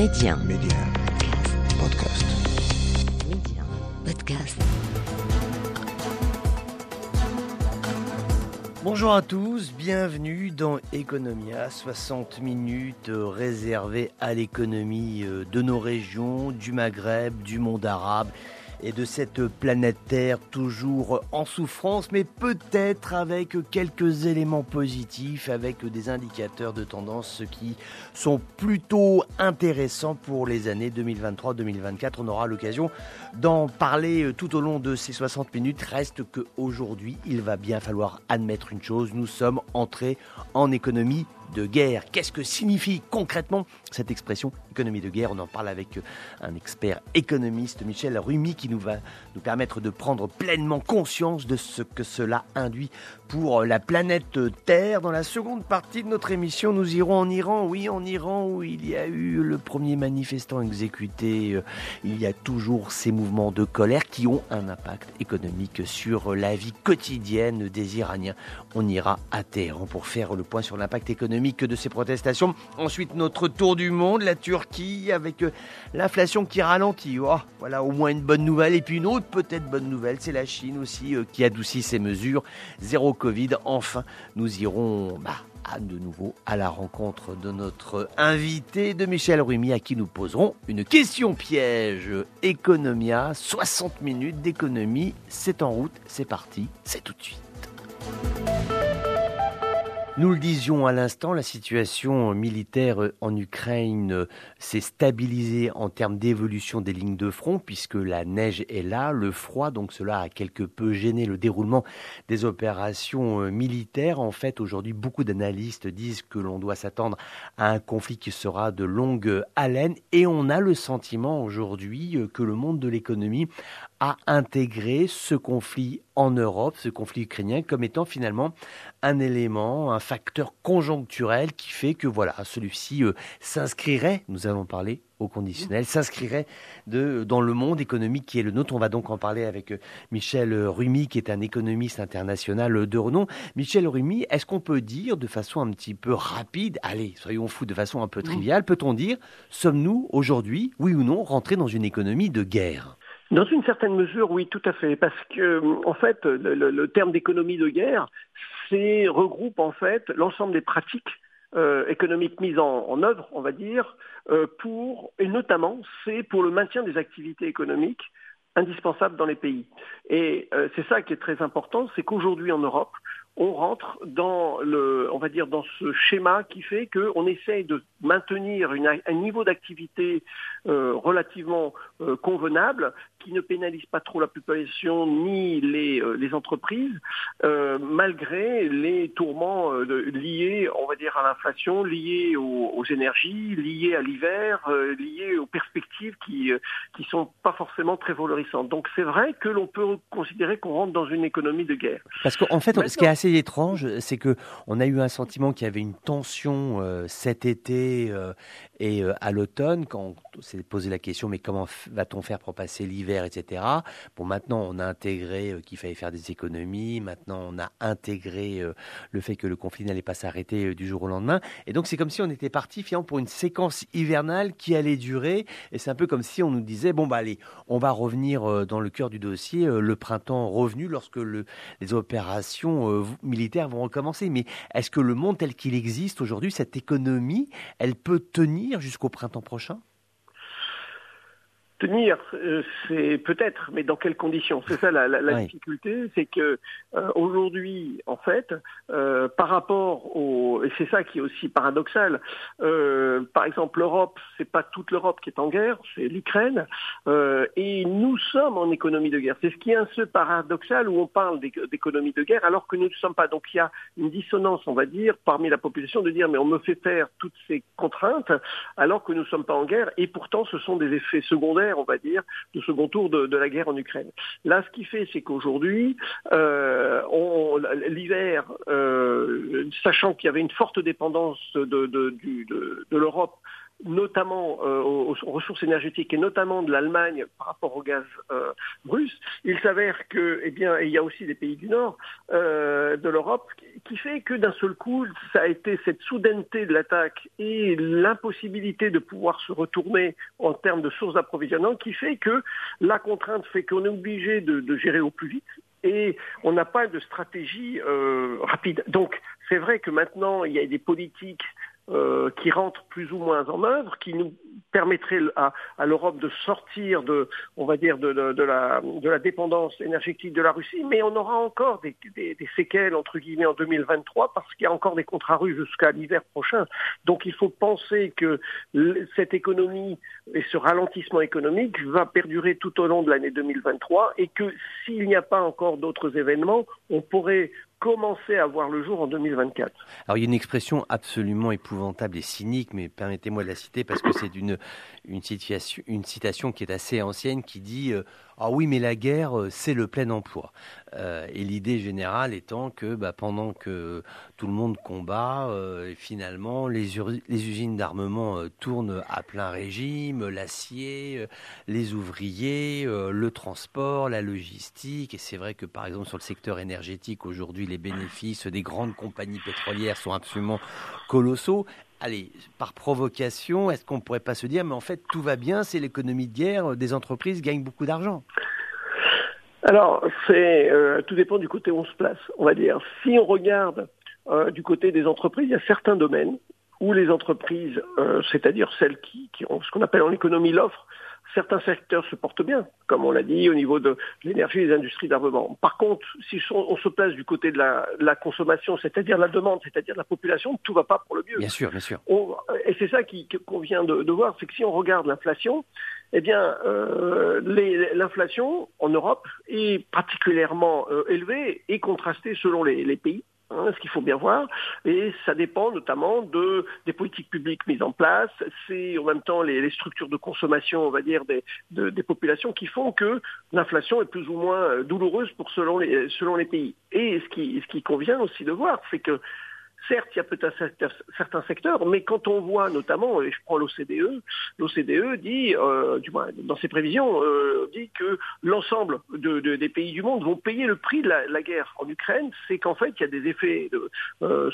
Média Podcast. Bonjour à tous, bienvenue dans Economia, 60 minutes réservées à l'économie de nos régions, du Maghreb, du monde arabe et de cette planète Terre toujours en souffrance, mais peut-être avec quelques éléments positifs, avec des indicateurs de tendance qui sont plutôt intéressants pour les années 2023-2024. On aura l'occasion d'en parler tout au long de ces 60 minutes. Reste qu'aujourd'hui, il va bien falloir admettre une chose, nous sommes entrés en économie de guerre. Qu'est-ce que signifie concrètement cette expression économie de guerre ? On en parle avec un expert économiste, Michel Ruimy, qui nous va nous permettre de prendre pleinement conscience de ce que cela induit pour la planète Terre. Dans la seconde partie de notre émission, nous irons en Iran. Oui, en Iran, où il y a eu le premier manifestant exécuté. Il y a toujours ces mouvements de colère qui ont un impact économique sur la vie quotidienne des Iraniens. On ira à Téhéran pour faire le point sur l'impact économique de ces protestations. Ensuite, notre tour du monde, la Turquie, avec l'inflation qui ralentit. Oh, voilà au moins une bonne nouvelle. Et puis une autre peut-être bonne nouvelle, c'est la Chine aussi qui adoucit ses mesures. Zéro Covid, enfin. Nous irons de nouveau à la rencontre de notre invité, de Michel Ruimy, à qui nous poserons une question piège. Economia, 60 minutes d'économie. C'est en route, c'est parti, c'est tout de suite. Nous le disions à l'instant, la situation militaire en Ukraine s'est stabilisée en termes d'évolution des lignes de front, puisque la neige est là, le froid, donc cela a quelque peu gêné le déroulement des opérations militaires. En fait, aujourd'hui, beaucoup d'analystes disent que l'on doit s'attendre à un conflit qui sera de longue haleine, et on a le sentiment aujourd'hui que le monde de l'économie a intégré ce conflit en Europe, ce conflit ukrainien, comme étant finalement un élément, un facteur conjoncturel qui fait que voilà, celui-ci s'inscrirait, nous allons parler au conditionnel, s'inscrirait dans le monde économique qui est le nôtre. On va donc en parler avec Michel Ruimy, qui est un économiste international de renom. Michel Ruimy, est-ce qu'on peut dire de façon un petit peu rapide, allez, soyons fous, de façon un peu triviale, peut-on dire, sommes-nous aujourd'hui, oui ou non, rentrés dans une économie de guerre ? Dans une certaine mesure, oui, tout à fait, parce que en fait, le terme d'économie de guerre, c'est regroupe en fait l'ensemble des pratiques économiques mises en œuvre, on va dire, pour le maintien des activités économiques indispensables dans les pays. Et c'est ça qui est très important, c'est qu'aujourd'hui en Europe, on rentre dans ce schéma qui fait qu'on essaye de maintenir un niveau d'activité relativement convenable, qui ne pénalise pas trop la population ni les entreprises, malgré les tourments liés, on va dire, à l'inflation, liés aux énergies, liés à l'hiver, liés aux perspectives qui sont pas forcément très valorissantes. Donc c'est vrai que l'on peut considérer qu'on rentre dans une économie de guerre. Parce qu'en fait, ce qui est assez étrange, c'est que on a eu un sentiment qu'il y avait une tension cet été et à l'automne, quand on s'est posé la question, mais comment va-t-on faire pour passer l'hiver, etc. Bon, maintenant, on a intégré qu'il fallait faire des économies. Maintenant, on a intégré le fait que le conflit n'allait pas s'arrêter du jour au lendemain. Et donc, c'est comme si on était parti finalement pour une séquence hivernale qui allait durer. Et c'est un peu comme si on nous disait, allez, on va revenir dans le cœur du dossier, le printemps revenu, lorsque les opérations militaires vont recommencer. Mais est-ce que le monde tel qu'il existe aujourd'hui, cette économie, elle peut tenir jusqu'au printemps prochain ? Tenir, c'est peut-être, mais dans quelles conditions ? C'est ça la difficulté, c'est que aujourd'hui, en fait, par rapport et c'est ça qui est aussi paradoxal. Par exemple, l'Europe, c'est pas toute l'Europe qui est en guerre, c'est l'Ukraine, et nous sommes en économie de guerre. C'est ce qui est un peu paradoxal où on parle d'économie de guerre alors que nous ne sommes pas. Donc il y a une dissonance, on va dire, parmi la population de dire mais on me fait faire toutes ces contraintes alors que nous ne sommes pas en guerre, et pourtant ce sont des effets secondaires, on va dire, du second tour de la guerre en Ukraine. Là, ce qui fait, c'est qu'aujourd'hui, l'hiver, sachant qu'il y avait une forte dépendance de l'Europe notamment aux ressources énergétiques et notamment de l'Allemagne par rapport au gaz russe, il s'avère que, eh bien, il y a aussi des pays du Nord de l'Europe qui fait que d'un seul coup, ça a été cette soudaineté de l'attaque et l'impossibilité de pouvoir se retourner en termes de sources d'approvisionnement qui fait que la contrainte fait qu'on est obligé de gérer au plus vite. Et on n'a pas de stratégie rapide. Donc, c'est vrai que maintenant, il y a des politiques qui rentrent plus ou moins en œuvre, qui nous permettraient à l'Europe de sortir de la dépendance énergétique de la Russie. Mais on aura encore des séquelles, entre guillemets, en 2023, parce qu'il y a encore des contrats russes jusqu'à l'hiver prochain. Donc, il faut penser que cette économie et ce ralentissement économique va perdurer tout au long de l'année 2023 et que s'il n'y a pas encore d'autres événements, on pourrait commencer à voir le jour en 2024. Alors il y a une expression absolument épouvantable et cynique, mais permettez-moi de la citer parce que c'est une citation qui est assez ancienne qui dit « Ah oui, mais la guerre, c'est le plein emploi. » Et l'idée générale étant que pendant que tout le monde combat, finalement, les usines d'armement tournent à plein régime, l'acier, les ouvriers, le transport, la logistique. Et c'est vrai que, par exemple, sur le secteur énergétique, aujourd'hui, les bénéfices des grandes compagnies pétrolières sont absolument colossaux. Allez, par provocation, est-ce qu'on ne pourrait pas se dire, mais en fait, tout va bien, c'est l'économie de guerre, des entreprises gagnent beaucoup d'argent ? Alors, tout dépend du côté où on se place, on va dire. Si on regarde du côté des entreprises, il y a certains domaines où les entreprises, c'est-à-dire celles qui ont ce qu'on appelle en économie l'offre, certains secteurs se portent bien, comme on l'a dit, au niveau de l'énergie et des industries d'armement. Par contre, si on se place du côté de la consommation, c'est-à-dire la demande, c'est-à-dire la population, tout va pas pour le mieux. Bien sûr, bien sûr. Et c'est ça qu'on vient de voir, c'est que si on regarde l'inflation, eh bien, l'inflation en Europe est particulièrement élevée et contrastée selon les pays. Ce qu'il faut bien voir, et ça dépend notamment des politiques publiques mises en place, c'est en même temps les structures de consommation, on va dire, des populations qui font que l'inflation est plus ou moins douloureuse selon les pays. Et ce qui convient aussi de voir, c'est que certes, il y a peut-être certains secteurs, mais quand on voit notamment, et je prends l'OCDE, l'OCDE dit, du moins dans ses prévisions, dit que l'ensemble des pays du monde vont payer le prix de la guerre en Ukraine. C'est qu'en fait, il y a des effets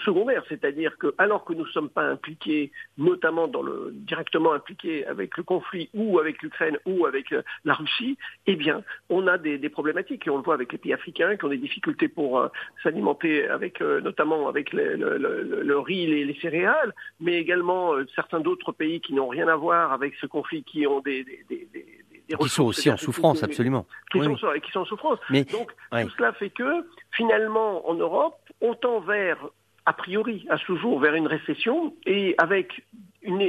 secondaires, c'est-à-dire que alors que nous ne sommes pas impliqués, notamment directement impliqués avec le conflit ou avec l'Ukraine ou avec la Russie, eh bien, on a des problématiques et on le voit avec les pays africains qui ont des difficultés pour s'alimenter, avec notamment avec le riz, les céréales, mais également certains d'autres pays qui n'ont rien à voir avec ce conflit, qui ont des ressources. Qui sont aussi en souffrance, absolument. Qui sont en souffrance. Mais, donc, tout cela fait que, finalement, en Europe, on tend a priori, à ce jour, vers une récession, et avec une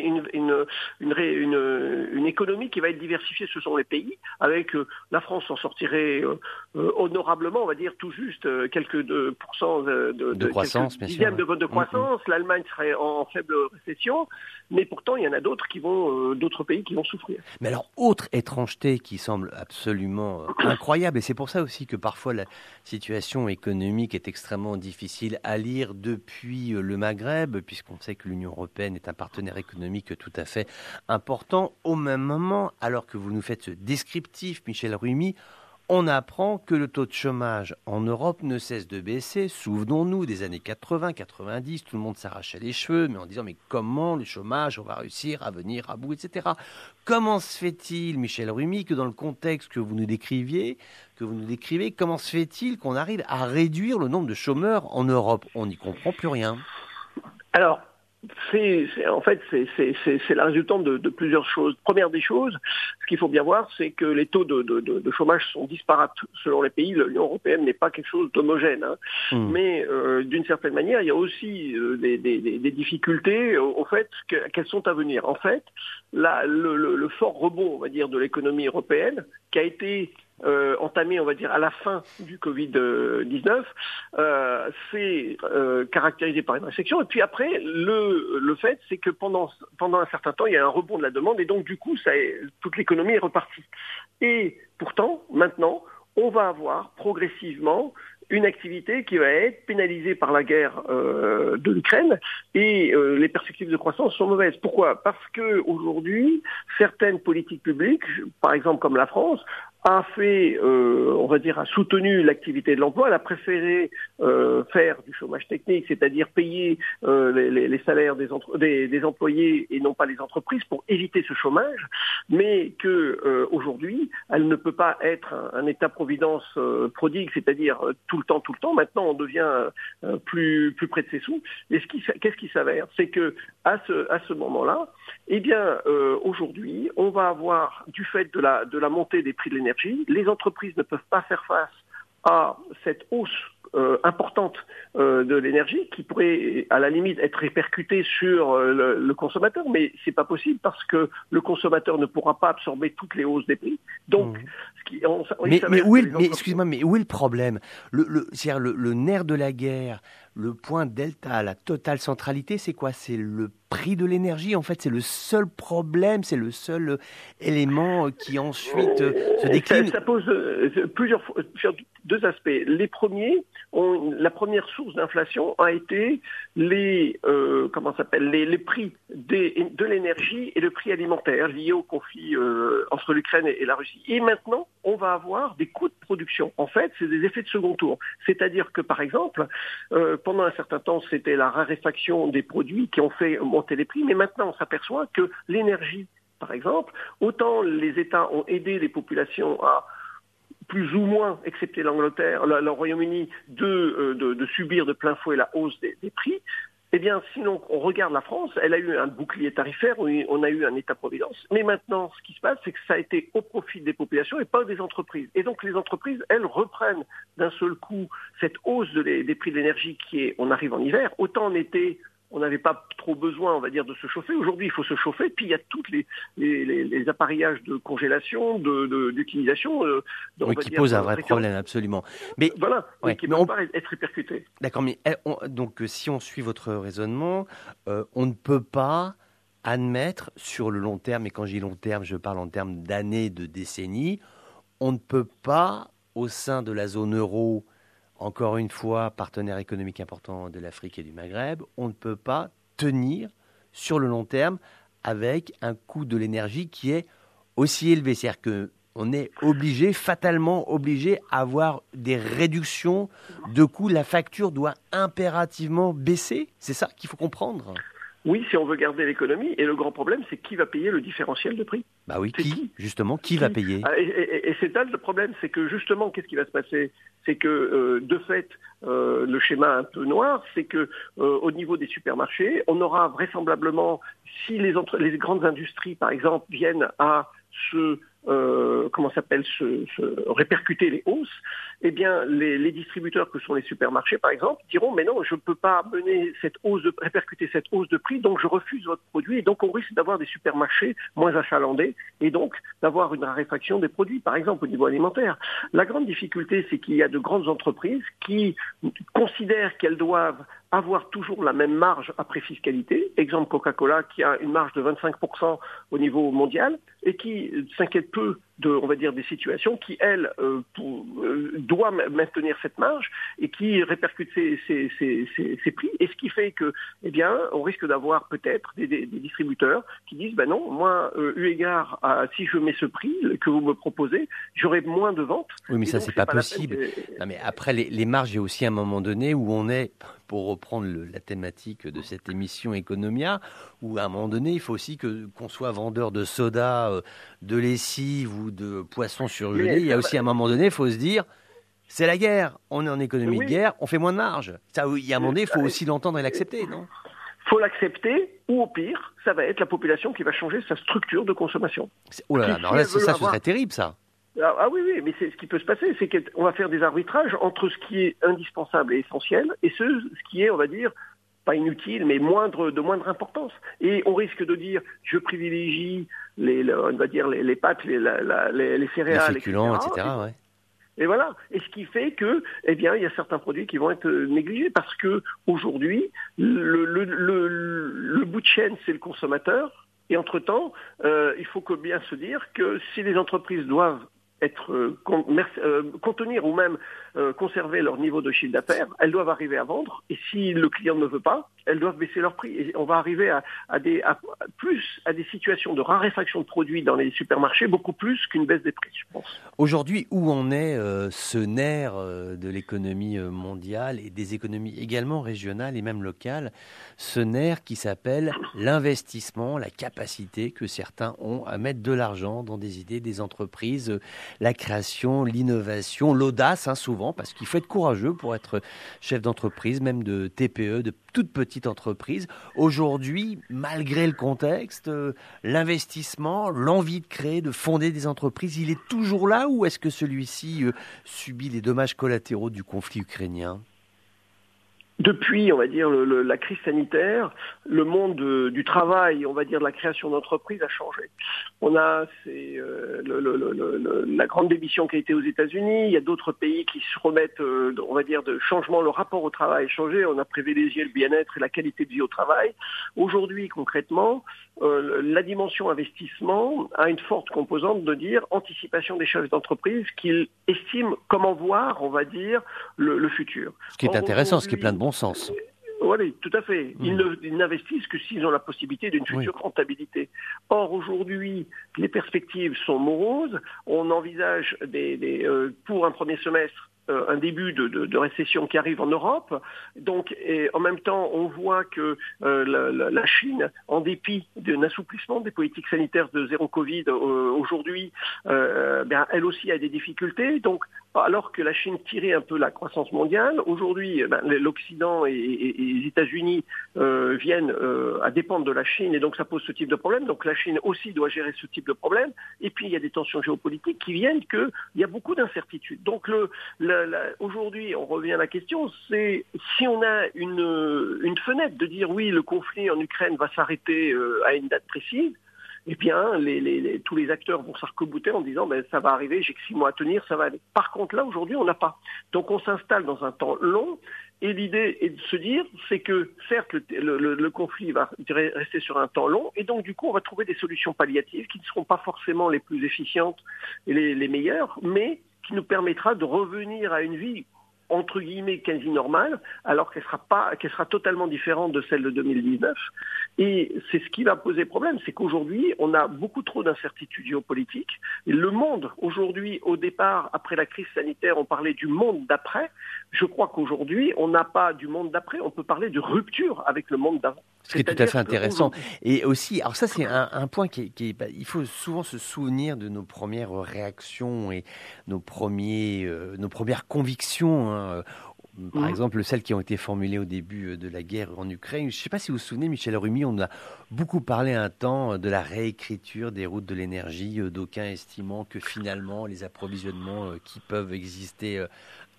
économie qui va être diversifiée selon les pays, avec la France en sortirait honorablement, on va dire tout juste quelques 2% de croissance, bien sûr, de croissance, l'Allemagne serait en faible récession, mais pourtant il y en a d'autres pays qui vont souffrir. Mais alors, autre étrangeté qui semble absolument incroyable, et c'est pour ça aussi que parfois la situation économique est extrêmement difficile à lire depuis le Maghreb, puisqu'on sait que l'Union européenne est un partenaire économique tout à fait important. Au même moment, alors que vous nous faites ce descriptif, Michel Ruimy, on apprend que le taux de chômage en Europe ne cesse de baisser. Souvenons-nous des années 80, 90, tout le monde s'arrachait les cheveux, mais en disant « mais comment le chômage, on va réussir à venir à bout », etc. Comment se fait-il, Michel Ruimy, que dans le contexte que vous nous décriviez, comment se fait-il qu'on arrive à réduire le nombre de chômeurs en Europe ? On n'y comprend plus rien. Alors, c'est la résultante de plusieurs choses. Première des choses, ce qu'il faut bien voir, c'est que les taux de chômage sont disparates selon les pays. L'Union européenne n'est pas quelque chose d'homogène, hein. Mais d'une certaine manière, il y a aussi des difficultés au fait qu'elles sont à venir. En fait, le fort rebond, on va dire, de l'économie européenne, qui a été entamé, on va dire, à la fin du Covid-19, c'est caractérisé par une récession. Et puis après, le fait, c'est que pendant un certain temps, il y a un rebond de la demande, et donc du coup, toute l'économie est repartie. Et pourtant, maintenant, on va avoir progressivement une activité qui va être pénalisée par la guerre de l'Ukraine et les perspectives de croissance sont mauvaises. Pourquoi ? Parce que aujourd'hui, certaines politiques publiques, par exemple comme la France, a fait, a soutenu l'activité de l'emploi. Elle a préféré faire du chômage technique, c'est-à-dire payer les salaires des employés et non pas les entreprises pour éviter ce chômage, mais que aujourd'hui, elle ne peut pas être un État-providence prodigue, c'est-à-dire tout le temps. Maintenant, on devient plus près de ses sous. Et qu'est-ce qui s'avère ? C'est que à ce moment-là, aujourd'hui, on va avoir, du fait de la montée des prix de l'énergie, les entreprises ne peuvent pas faire face à cette hausse importante de l'énergie qui pourrait à la limite être répercutée sur le consommateur, mais c'est pas possible parce que le consommateur ne pourra pas absorber toutes les hausses des prix. Donc, mais où est le problème ? C'est-à-dire le nerf de la guerre, le point delta, la totale centralité, c'est quoi ? C'est le prix de l'énergie. En fait, c'est le seul problème, c'est le seul élément qui ensuite se décline. Ça pose deux aspects. Les premiers, la première source d'inflation a été les prix de l'énergie et le prix alimentaire liés au conflit entre l'Ukraine et la Russie. Et maintenant, on va avoir des coûts de production. En fait, c'est des effets de second tour. C'est-à-dire que, par exemple, pendant un certain temps, c'était la raréfaction des produits qui ont fait monter les prix, mais maintenant, on s'aperçoit que l'énergie, par exemple, autant les États ont aidé les populations à plus ou moins, excepté l'Angleterre, le Royaume-Uni, de subir de plein fouet la hausse des prix, eh bien, sinon, on regarde la France, elle a eu un bouclier tarifaire, on a eu un État-providence. Mais maintenant, ce qui se passe, c'est que ça a été au profit des populations et pas des entreprises. Et donc, les entreprises, elles reprennent d'un seul coup cette hausse des prix de l'énergie on arrive en hiver. Autant en été, on n'avait pas trop besoin, on va dire, de se chauffer. Aujourd'hui, il faut se chauffer. Puis il y a tous les appareillages de congélation, d'utilisation. Qui pose un vrai problème, absolument. Mais voilà, ouais, qui ne peut pas être répercuté. D'accord, mais donc si on suit votre raisonnement, on ne peut pas admettre sur le long terme, et quand je dis long terme, je parle en termes d'années, de décennies, on ne peut pas, au sein de la zone euro, encore une fois, partenaire économique important de l'Afrique et du Maghreb, on ne peut pas tenir sur le long terme avec un coût de l'énergie qui est aussi élevé. C'est-à-dire qu'on est fatalement obligé à avoir des réductions de coûts. La facture doit impérativement baisser. C'est ça qu'il faut comprendre. Oui, si on veut garder l'économie. Et le grand problème, c'est qui va payer le différentiel de prix ? Bah oui, qui va payer ? Et c'est là le problème, c'est que justement, qu'est-ce qui va se passer ? C'est que, de fait, le schéma un peu noir, c'est que au niveau des supermarchés, on aura vraisemblablement, si les grandes industries, par exemple, viennent à se répercuter les hausses, eh bien, les distributeurs que sont les supermarchés, par exemple, diront « mais non, je ne peux pas mener répercuter cette hausse de prix, donc je refuse votre produit ». Et donc, on risque d'avoir des supermarchés moins achalandés et donc d'avoir une raréfaction des produits, par exemple, au niveau alimentaire. La grande difficulté, c'est qu'il y a de grandes entreprises qui considèrent qu'elles doivent avoir toujours la même marge après fiscalité. Exemple Coca-Cola qui a une marge de 25% au niveau mondial et qui s'inquiète peu des situations qui, elle, doit maintenir cette marge et qui répercute ses prix. Et ce qui fait que, eh bien, on risque d'avoir peut-être des distributeurs qui disent, ben non, moi, eu égard à si je mets ce prix que vous me proposez, j'aurai moins de ventes. Oui, mais ça, donc, c'est pas possible. Non, mais après, les marges, il y a aussi un moment donné où on est, pour reprendre la thématique de cette émission Economia, où à un moment donné, il faut aussi qu'on soit vendeur de soda, de lessive ou de poissons surgelés. Il y a aussi à un moment donné, il faut se dire, c'est la guerre, on est en économie de guerre, on fait moins de marge. Ça, il y a un moment donné, il faut aussi l'entendre et l'accepter, non ? Il faut l'accepter, ou au pire, ça va être la population qui va changer sa structure de consommation. Oh là là, alors là, ce serait terrible, ça. Ah oui, mais c'est ce qui peut se passer, c'est qu'on va faire des arbitrages entre ce qui est indispensable et essentiel et ce qui est, pas inutile, mais de moindre importance. Et on risque de dire, je privilégie les pâtes, les céréales, les féculents, etc. Ouais. Et voilà. Et ce qui fait que, eh bien, il y a certains produits qui vont être négligés parce que aujourd'hui, le bout de chaîne, c'est le consommateur. Et entre-temps, il faut bien se dire que si les entreprises doivent contenir ou même conserver leur niveau de chiffre d'affaires, elles doivent arriver à vendre. Et si le client ne veut pas, elles doivent baisser leur prix. Et on va arriver à des situations de raréfaction de produits dans les supermarchés, beaucoup plus qu'une baisse des prix, je pense. Aujourd'hui, où en est ce nerf de l'économie mondiale et des économies également régionales et même locales, ce nerf qui s'appelle l'investissement, la capacité que certains ont à mettre de l'argent dans des idées, des entreprises, la création, l'innovation, l'audace, souvent, parce qu'il faut être courageux pour être chef d'entreprise, même de TPE, de toute petite entreprise. Aujourd'hui, malgré le contexte, l'investissement, l'envie de créer, de fonder des entreprises, il est toujours là ou est-ce que celui-ci subit les dommages collatéraux du conflit ukrainien ? Depuis, on va dire, la crise sanitaire, le monde du travail, on va dire, de la création d'entreprises a changé. On a la grande démission qui a été aux États-Unis. Il y a d'autres pays qui se remettent, on va dire, de changement. Le rapport au travail a changé. On a privilégié le bien-être et la qualité de vie au travail. Aujourd'hui, concrètement, la dimension investissement a une forte composante de dire anticipation des chefs d'entreprise qu'ils estiment comment voir, on va dire, le futur. Ce qui est intéressant, ce qui est plein de bon sens. Oui, tout à fait. Ils n'investissent que s'ils ont la possibilité d'une future rentabilité. Or, aujourd'hui, les perspectives sont moroses. On envisage pour un premier semestre un début de récession qui arrive en Europe. Donc, et en même temps, on voit que la Chine, en dépit d'un assouplissement des politiques sanitaires de zéro Covid aujourd'hui, elle aussi a des difficultés. Donc, alors que la Chine tirait un peu la croissance mondiale, aujourd'hui, l'Occident et les États-Unis viennent à dépendre de la Chine et donc ça pose ce type de problème. Donc la Chine aussi doit gérer ce type de problème. Et puis il y a des tensions géopolitiques qui viennent qu'il y a beaucoup d'incertitudes. Donc aujourd'hui, on revient à la question, c'est si on a une fenêtre de dire oui, le conflit en Ukraine va s'arrêter à une date précise, eh bien, tous les acteurs vont s'arc-bouter en disant « ça va arriver, j'ai que 6 mois à tenir, ça va aller ». Par contre, là, aujourd'hui, on n'a pas. Donc, on s'installe dans un temps long et l'idée est de se dire, c'est que, certes, le conflit va rester sur un temps long et donc, du coup, on va trouver des solutions palliatives qui ne seront pas forcément les plus efficientes et les meilleures, mais qui nous permettra de revenir à une vie entre guillemets quasi normale, alors qu'elle sera totalement différente de celle de 2019. Et c'est ce qui va poser problème, c'est qu'aujourd'hui, on a beaucoup trop d'incertitudes géopolitiques. Le monde, aujourd'hui, au départ, après la crise sanitaire, on parlait du monde d'après. Je crois qu'aujourd'hui, on n'a pas du monde d'après, on peut parler de rupture avec le monde d'avant. Ce qui est tout à fait intéressant. Et aussi, alors ça, c'est un point il faut souvent se souvenir de nos premières réactions et nos premières convictions, par exemple, celles qui ont été formulées au début de la guerre en Ukraine. Je ne sais pas si vous vous souvenez, Michel Ruimy, on a beaucoup parlé un temps de la réécriture des routes de l'énergie, d'aucuns estimant que finalement, les approvisionnements qui peuvent exister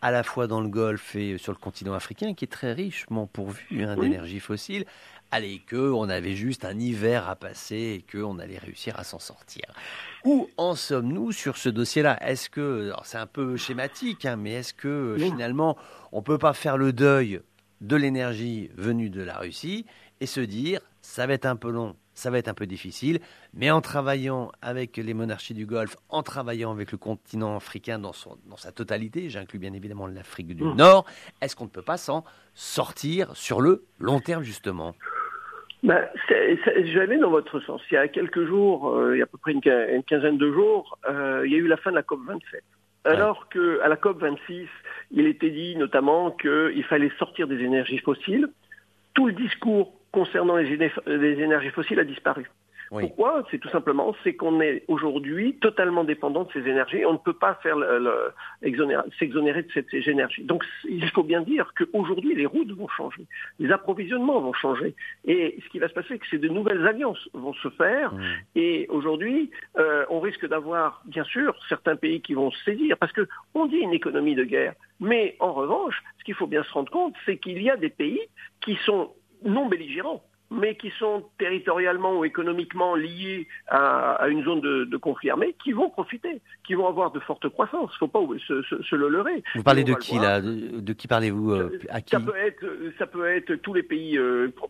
à la fois dans le Golfe et sur le continent africain, qui est très richement pourvu d'énergie fossile, allez, qu'on avait juste un hiver à passer et qu'on allait réussir à s'en sortir. Où en sommes-nous sur ce dossier-là ? Est-ce que, c'est un peu schématique, mais est-ce que finalement on ne peut pas faire le deuil de l'énergie venue de la Russie et se dire ça va être un peu long, ça va être un peu difficile, mais en travaillant avec les monarchies du Golfe, en travaillant avec le continent africain dans sa totalité, j'inclus bien évidemment l'Afrique du Nord, est-ce qu'on ne peut pas s'en sortir sur le long terme justement ? Je vais aller dans votre sens. Il y a quelques jours, il y a à peu près une quinzaine de jours, il y a eu la fin de la COP27. Alors qu'à la COP26, il était dit notamment qu'il fallait sortir des énergies fossiles. Tout le discours concernant les énergies fossiles a disparu. Oui. Pourquoi ? C'est tout simplement qu'on est aujourd'hui totalement dépendant de ces énergies. On ne peut pas faire s'exonérer de ces énergies. Donc, il faut bien dire qu'aujourd'hui, les routes vont changer. Les approvisionnements vont changer. Et ce qui va se passer, c'est que de nouvelles alliances vont se faire. Et aujourd'hui, on risque d'avoir, bien sûr, certains pays qui vont se saisir. Parce qu'on dit une économie de guerre. Mais en revanche, ce qu'il faut bien se rendre compte, c'est qu'il y a des pays qui sont non belligérants. mais qui sont territorialement ou économiquement liés à une zone de conflit armé, qui vont profiter, qui vont avoir de fortes croissances. Il ne faut pas se le leurrer. Vous parlez de qui, là ? De qui parlez-vous à qui ? Ça peut être tous les pays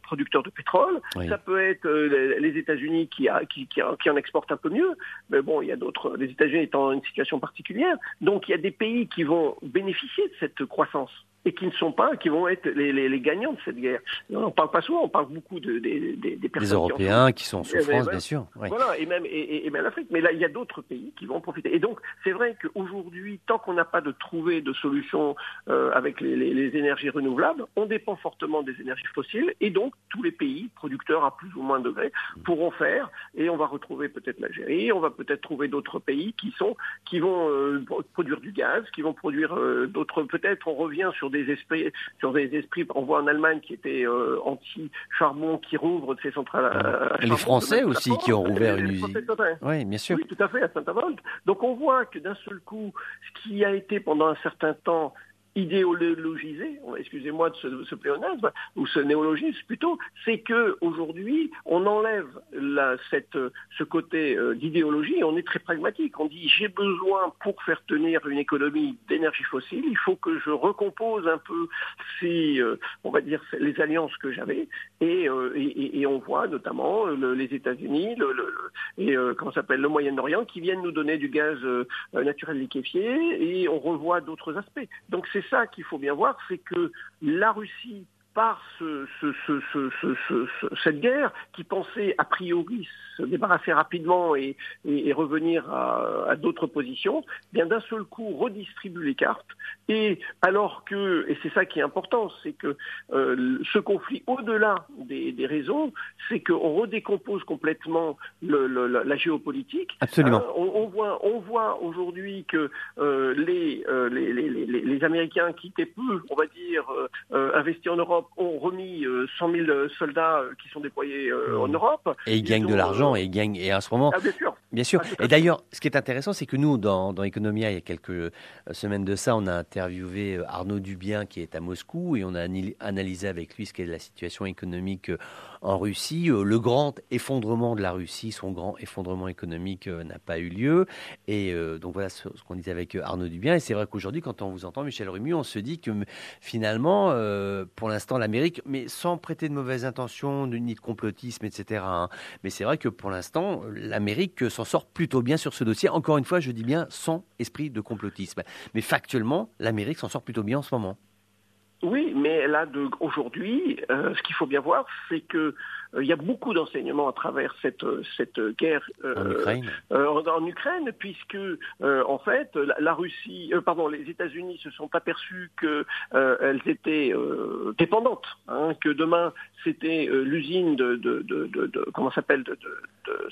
producteurs de pétrole, oui. Ça peut être les États-Unis qui en exportent un peu mieux, mais bon, il y a d'autres, les États-Unis étant dans une situation particulière, donc il y a des pays qui vont bénéficier de cette croissance. Et qui ne sont pas, qui vont être les gagnants de cette guerre. On n'en parle pas souvent, on parle beaucoup des personnes. Des Européens qui sont en souffrance, bien sûr. Oui. Voilà, et même l'Afrique. Mais là, il y a d'autres pays qui vont profiter. Et donc, c'est vrai qu'aujourd'hui, tant qu'on n'a pas trouvé de solution avec les énergies renouvelables, on dépend fortement des énergies fossiles. Et donc, tous les pays, producteurs à plus ou moins degré, pourront faire. Et on va retrouver peut-être l'Algérie, on va peut-être trouver d'autres pays qui vont produire du gaz, qui vont produire d'autres. Peut-être on revient sur des esprits, on voit en Allemagne qui étaient anti-charbon, qui rouvrent ses centrales à charbon. Les Français aussi qui ont rouvert une usine. Oui, bien sûr. Oui, tout à fait, à Saint-Avold. Donc on voit que d'un seul coup, ce qui a été pendant un certain temps idéologisé, excusez-moi de ce pléonasme, ou ce néologisme plutôt, c'est qu'aujourd'hui, on enlève ce côté d'idéologie et on est très pragmatique. On dit, j'ai besoin, pour faire tenir une économie d'énergie fossile, il faut que je recompose un peu les alliances que j'avais. Et on voit notamment les États-Unis le Moyen-Orient qui viennent nous donner du gaz naturel liquéfié et on revoit d'autres aspects. Donc c'est ça qu'il faut bien voir, c'est que la Russie, par cette guerre, qui pensait a priori se débarrasser rapidement et revenir à d'autres positions, bien d'un seul coup redistribue les cartes. Et alors que, et c'est ça qui est important, c'est que ce conflit, au-delà des raisons, c'est qu'on redécompose complètement la géopolitique. Absolument. On voit aujourd'hui que les Américains qui étaient peu, on va dire, investis en Europe, ont remis 100 000 soldats qui sont déployés en Europe. Et ils gagnent de l'argent, et à ce moment... Ah, bien sûr. Bien sûr. Ah, et d'ailleurs, ce qui est intéressant, c'est que nous, dans Economia, il y a quelques semaines de ça, on a interviewé Arnaud Dubien, qui est à Moscou, et on a analysé avec lui ce qu'est la situation économique en Russie. Le grand effondrement de la Russie, son grand effondrement économique n'a pas eu lieu. Et donc voilà ce qu'on disait avec Arnaud Dubien. Et c'est vrai qu'aujourd'hui, quand on vous entend, Michel Ruimy, on se dit que finalement, pour l'instant, l'Amérique, mais sans prêter de mauvaises intentions, ni de complotisme, etc. Mais c'est vrai que pour l'instant, l'Amérique s'en sort plutôt bien sur ce dossier. Encore une fois, je dis bien sans esprit de complotisme. Mais factuellement, l'Amérique s'en sort plutôt bien en ce moment. Oui, mais là, aujourd'hui, ce qu'il faut bien voir, c'est que il y a beaucoup d'enseignements à travers cette guerre en Ukraine, puisque en fait la Russie, les États-Unis se sont aperçus que elles étaient dépendantes, que demain c'était l'usine de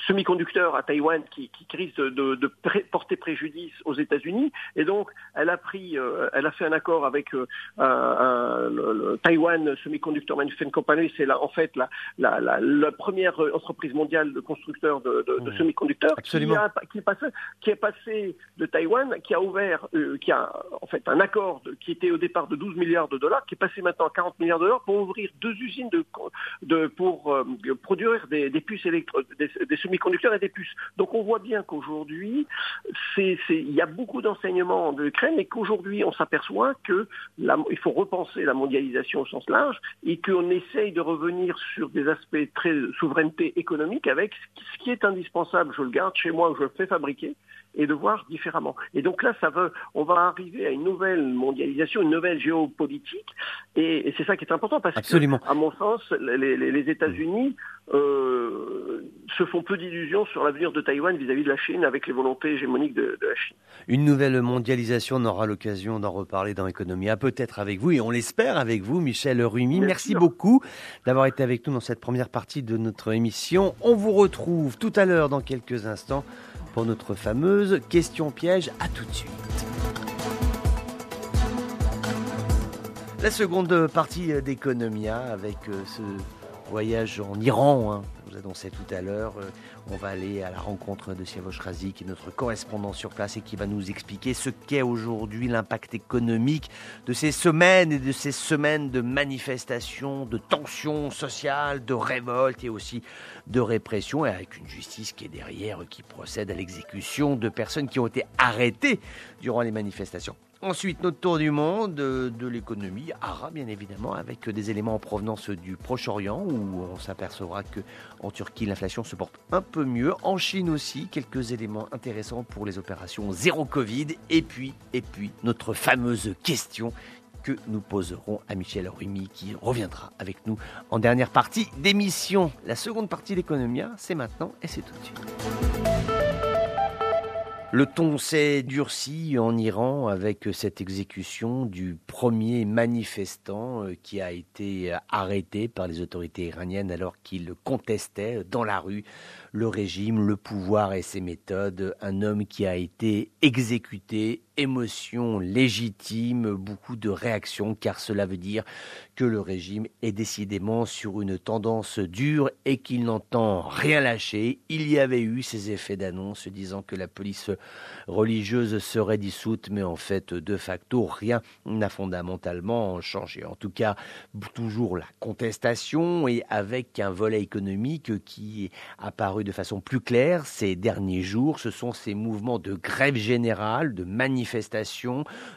semi-conducteurs à Taïwan qui risque de porter préjudice aux États-Unis, et donc elle a fait un accord avec le Taïwan Semiconductor Manufacturing Company, c'est là en fait la première entreprise mondiale de constructeurs de semi-conducteurs. Absolument. qui est passée de Taïwan, qui a ouvert, qui a en fait un accord qui était au départ de 12 milliards de dollars, qui est passé maintenant à 40 milliards de dollars pour ouvrir deux usines pour produire des puces électroniques, des semi-conducteurs et des puces. Donc on voit bien qu'aujourd'hui, il y a beaucoup d'enseignements de l'Ukraine et qu'aujourd'hui on s'aperçoit que il faut repenser la mondialisation au sens large et qu'on essaye de revenir sur des aspects très souveraineté économique avec ce qui est indispensable, je le garde chez moi, je le fais fabriquer, et de voir différemment. Et donc là, on va arriver à une nouvelle mondialisation, une nouvelle géopolitique, et c'est ça qui est important, parce Absolument. Que, à mon sens, les États-Unis se font peu d'illusions sur l'avenir de Taïwan vis-à-vis de la Chine, avec les volontés hégémoniques de la Chine. Une nouvelle mondialisation, on aura l'occasion d'en reparler dans Economia, peut-être avec vous, et on l'espère avec vous, Michel Ruimy. Merci beaucoup d'avoir été avec nous dans cette première partie de notre émission. On vous retrouve tout à l'heure, dans quelques instants, pour notre fameuse question piège. À tout de suite. La seconde partie d'Economia avec ce voyage en Iran, vous annoncez tout à l'heure. On va aller à la rencontre de Syavosh Razik, qui est notre correspondant sur place et qui va nous expliquer ce qu'est aujourd'hui l'impact économique de ces semaines et de ces semaines de manifestations, de tensions sociales, de révoltes et aussi de répression, et avec une justice qui est derrière, qui procède à l'exécution de personnes qui ont été arrêtées durant les manifestations. Ensuite, notre tour du monde, de l'économie arabe, bien évidemment, avec des éléments en provenance du Proche-Orient, où on s'apercevra qu'en Turquie, l'inflation se porte un peu mieux. En Chine aussi, quelques éléments intéressants pour les opérations zéro Covid. Et puis, notre fameuse question que nous poserons à Michel Ruimy, qui reviendra avec nous en dernière partie d'émission. La seconde partie d'Economia, c'est maintenant et c'est tout de suite. Le ton s'est durci en Iran avec cette exécution du premier manifestant qui a été arrêté par les autorités iraniennes alors qu'il contestait dans la rue le régime, le pouvoir et ses méthodes. Un homme qui a été exécuté. Émotion légitime, beaucoup de réactions, car cela veut dire que le régime est décidément sur une tendance dure et qu'il n'entend rien lâcher. Il y avait eu ces effets d'annonce disant que la police religieuse serait dissoute, mais en fait, de facto, rien n'a fondamentalement changé. En tout cas, toujours la contestation et avec un volet économique qui est apparu de façon plus claire ces derniers jours. Ce sont ces mouvements de grève générale, de manifestations,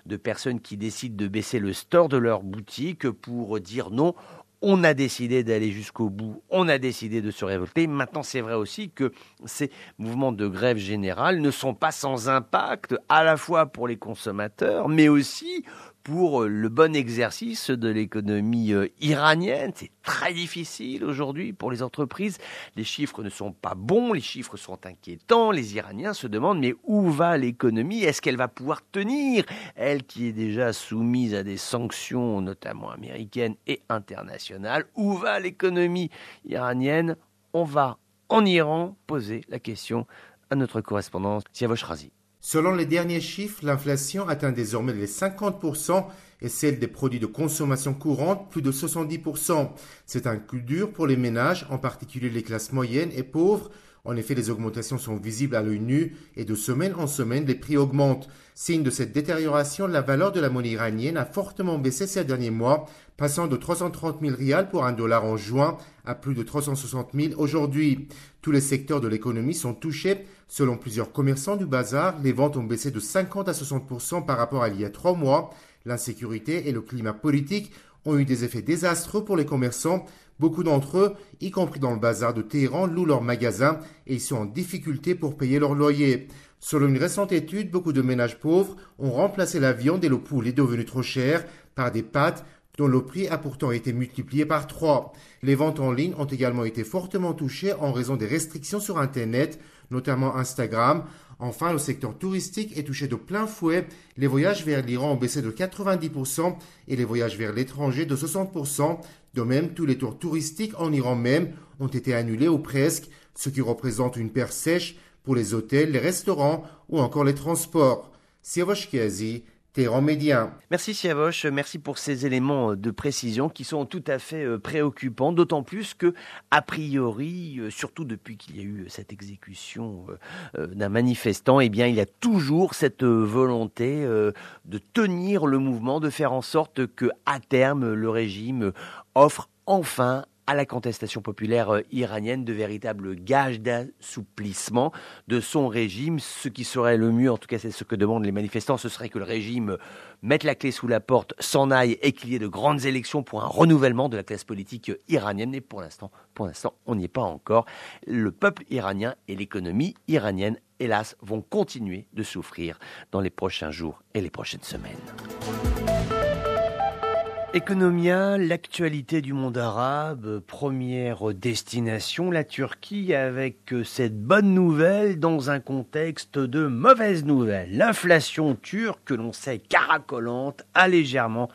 de personnes qui décident de baisser le store de leur boutique pour dire non, on a décidé d'aller jusqu'au bout, on a décidé de se révolter. Maintenant, c'est vrai aussi que ces mouvements de grève générale ne sont pas sans impact, à la fois pour les consommateurs, mais aussi pour le bon exercice de l'économie iranienne. C'est très difficile aujourd'hui pour les entreprises. Les chiffres ne sont pas bons, les chiffres sont inquiétants. Les Iraniens se demandent mais où va l'économie ? Est-ce qu'elle va pouvoir tenir ? Elle qui est déjà soumise à des sanctions, notamment américaines et internationales. Où va l'économie iranienne ? On va en Iran poser la question à notre correspondant Syavosh Razik. Selon les derniers chiffres, l'inflation atteint désormais les 50% et celle des produits de consommation courante plus de 70%. C'est un coup dur pour les ménages, en particulier les classes moyennes et pauvres. En effet, les augmentations sont visibles à l'œil nu et de semaine en semaine, les prix augmentent. Signe de cette détérioration, la valeur de la monnaie iranienne a fortement baissé ces derniers mois, passant de 330 000 rials pour $1 en juin à plus de 360 000 aujourd'hui. Tous les secteurs de l'économie sont touchés. Selon plusieurs commerçants du bazar, les ventes ont baissé de 50 à 60% par rapport à il y a 3 mois. L'insécurité et le climat politique ont eu des effets désastreux pour les commerçants. Beaucoup d'entre eux, y compris dans le bazar de Téhéran, louent leurs magasins et ils sont en difficulté pour payer leur loyer. Selon une récente étude, beaucoup de ménages pauvres ont remplacé la viande et le poulet devenu trop cher par des pâtes dont le prix a pourtant été multiplié par 3. Les ventes en ligne ont également été fortement touchées en raison des restrictions sur Internet, notamment Instagram. Enfin, le secteur touristique est touché de plein fouet. Les voyages vers l'Iran ont baissé de 90% et les voyages vers l'étranger de 60%. De même, tous les tours touristiques en Iran même ont été annulés ou presque, ce qui représente une perte sèche pour les hôtels, les restaurants ou encore les transports. Syavosh Razik, Téhéran Média. Merci Syavosh, merci pour ces éléments de précision qui sont tout à fait préoccupants, d'autant plus que, a priori, surtout depuis qu'il y a eu cette exécution d'un manifestant, eh bien, il y a toujours cette volonté de tenir le mouvement, de faire en sorte que, à terme, le régime offre enfin à la contestation populaire iranienne de véritables gages d'assouplissement de son régime. Ce qui serait le mieux, en tout cas c'est ce que demandent les manifestants, ce serait que le régime mette la clé sous la porte, s'en aille et qu'il y ait de grandes élections pour un renouvellement de la classe politique iranienne. Et pour l'instant, on n'y est pas encore. Le peuple iranien et l'économie iranienne, hélas, vont continuer de souffrir dans les prochains jours et les prochaines semaines. Economia, l'actualité du monde arabe, première destination, la Turquie, avec cette bonne nouvelle dans un contexte de mauvaise nouvelle. L'inflation turque, que l'on sait caracolante, a légèrement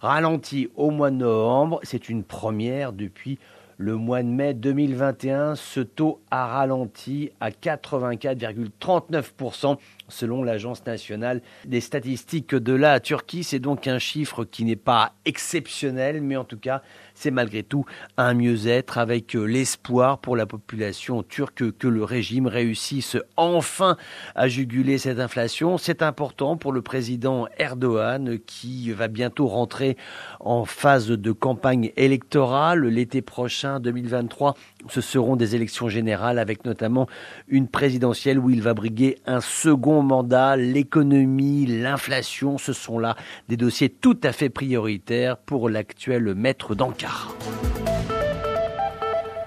ralenti au mois de novembre. C'est une première depuis Le mois de mai 2021, ce taux a ralenti à 84,39% selon l'Agence nationale des statistiques de la Turquie. C'est donc un chiffre qui n'est pas exceptionnel, mais en tout cas, c'est malgré tout un mieux-être avec l'espoir pour la population turque que le régime réussisse enfin à juguler cette inflation. C'est important pour le président Erdogan qui va bientôt rentrer en phase de campagne électorale. L'été prochain, 2023, ce seront des élections générales avec notamment une présidentielle où il va briguer un second mandat. L'économie, l'inflation, ce sont là des dossiers tout à fait prioritaires pour l'actuel maître d'Ankara.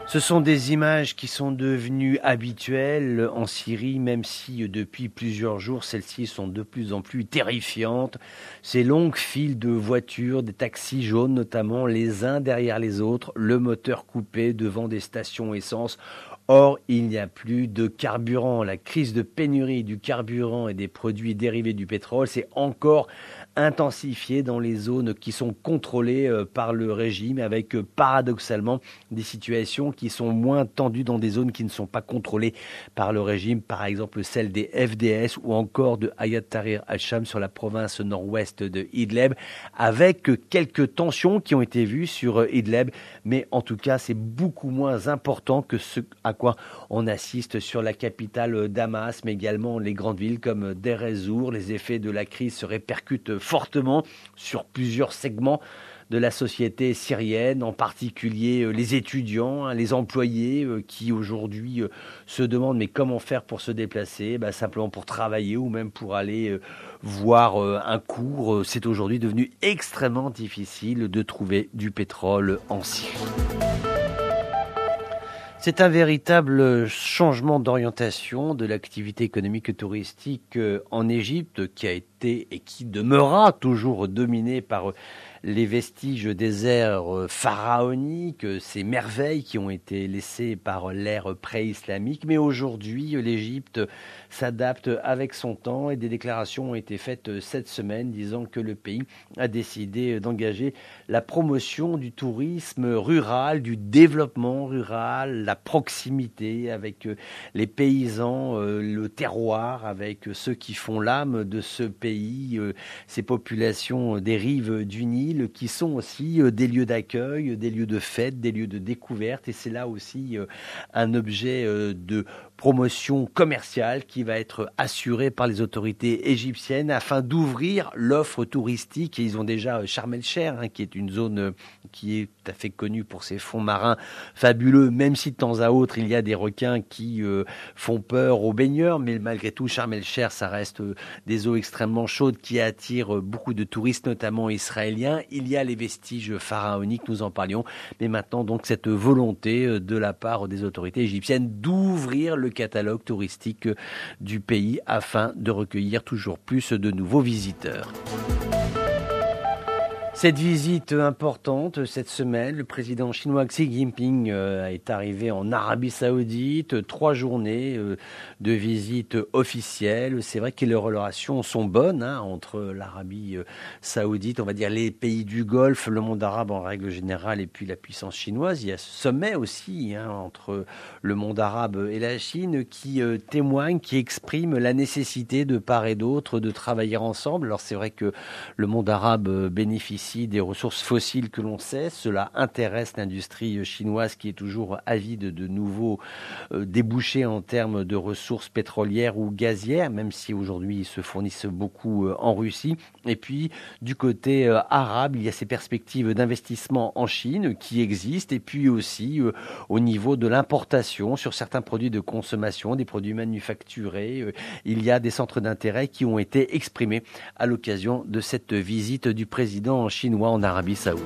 Ce sont des images qui sont devenues habituelles en Syrie, même si depuis plusieurs jours, celles-ci sont de plus en plus terrifiantes. Ces longues files de voitures, des taxis jaunes notamment, les uns derrière les autres, le moteur coupé devant des stations essence. Or, il n'y a plus de carburant. La crise de pénurie du carburant et des produits dérivés du pétrole s'est encore intensifiée dans les zones qui sont contrôlées par le régime, avec paradoxalement des situations qui sont moins tendues dans des zones qui ne sont pas contrôlées par le régime, par exemple celle des FDS ou encore de Hayat Tahrir Al-Sham sur la province nord-ouest de Idleb, avec quelques tensions qui ont été vues sur Idleb, mais en tout cas c'est beaucoup moins important que ce à quoi on assiste sur la capitale Damas, mais également les grandes villes comme Deir ez-Zour. Les effets de la crise se répercutent fortement sur plusieurs segments de la société syrienne, en particulier les étudiants, les employés qui aujourd'hui se demandent mais comment faire pour se déplacer, simplement pour travailler ou même pour aller voir un cours. C'est aujourd'hui devenu extrêmement difficile de trouver du pétrole en Syrie. C'est un véritable changement d'orientation de l'activité économique et touristique en Égypte qui a été et qui demeura toujours dominée par les vestiges des aires pharaoniques, ces merveilles qui ont été laissées par l'ère pré-islamique. Mais aujourd'hui, l'Égypte s'adapte avec son temps et des déclarations ont été faites cette semaine disant que le pays a décidé d'engager la promotion du tourisme rural, du développement rural, la proximité avec les paysans, le terroir, avec ceux qui font l'âme de ce pays, ces populations des rives du Nil, qui sont aussi des lieux d'accueil, des lieux de fête, des lieux de découverte. Et c'est là aussi un objet de promotion commerciale qui va être assurée par les autorités égyptiennes afin d'ouvrir l'offre touristique. Et ils ont déjà Charm el-Cheikh, qui est une zone qui est tout à fait connue pour ses fonds marins fabuleux, même si de temps à autre, il y a des requins qui font peur aux baigneurs. Mais malgré tout, Charm el-Cheikh, ça reste des eaux extrêmement chaudes qui attirent beaucoup de touristes, notamment israéliens. Il y a les vestiges pharaoniques, nous en parlions. Mais maintenant, donc, cette volonté de la part des autorités égyptiennes d'ouvrir le catalogue touristique du pays afin de recueillir toujours plus de nouveaux visiteurs. Cette visite importante cette semaine, le président chinois Xi Jinping est arrivé en Arabie Saoudite, 3 journées de visite officielle. C'est vrai que les relations sont bonnes entre l'Arabie Saoudite, on va dire les pays du Golfe, le monde arabe en règle générale et puis la puissance chinoise. Il y a ce sommet aussi entre le monde arabe et la Chine qui témoigne, qui exprime la nécessité de part et d'autre de travailler ensemble. Alors c'est vrai que le monde arabe bénéficie des ressources fossiles que l'on sait. Cela intéresse l'industrie chinoise qui est toujours avide de nouveaux débouchés en termes de ressources pétrolières ou gazières, même si aujourd'hui ils se fournissent beaucoup en Russie. Et puis du côté arabe, il y a ces perspectives d'investissement en Chine qui existent et puis aussi au niveau de l'importation sur certains produits de consommation, des produits manufacturés. Il y a des centres d'intérêt qui ont été exprimés à l'occasion de cette visite du président chinois en Arabie Saoudite.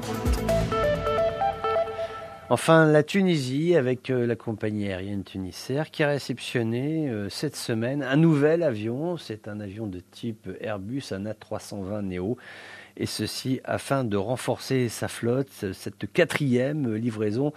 Enfin, la Tunisie avec la compagnie aérienne Tunisair qui a réceptionné cette semaine un nouvel avion. C'est un avion de type Airbus, un A320neo. Et ceci afin de renforcer sa flotte. Cette 4e livraison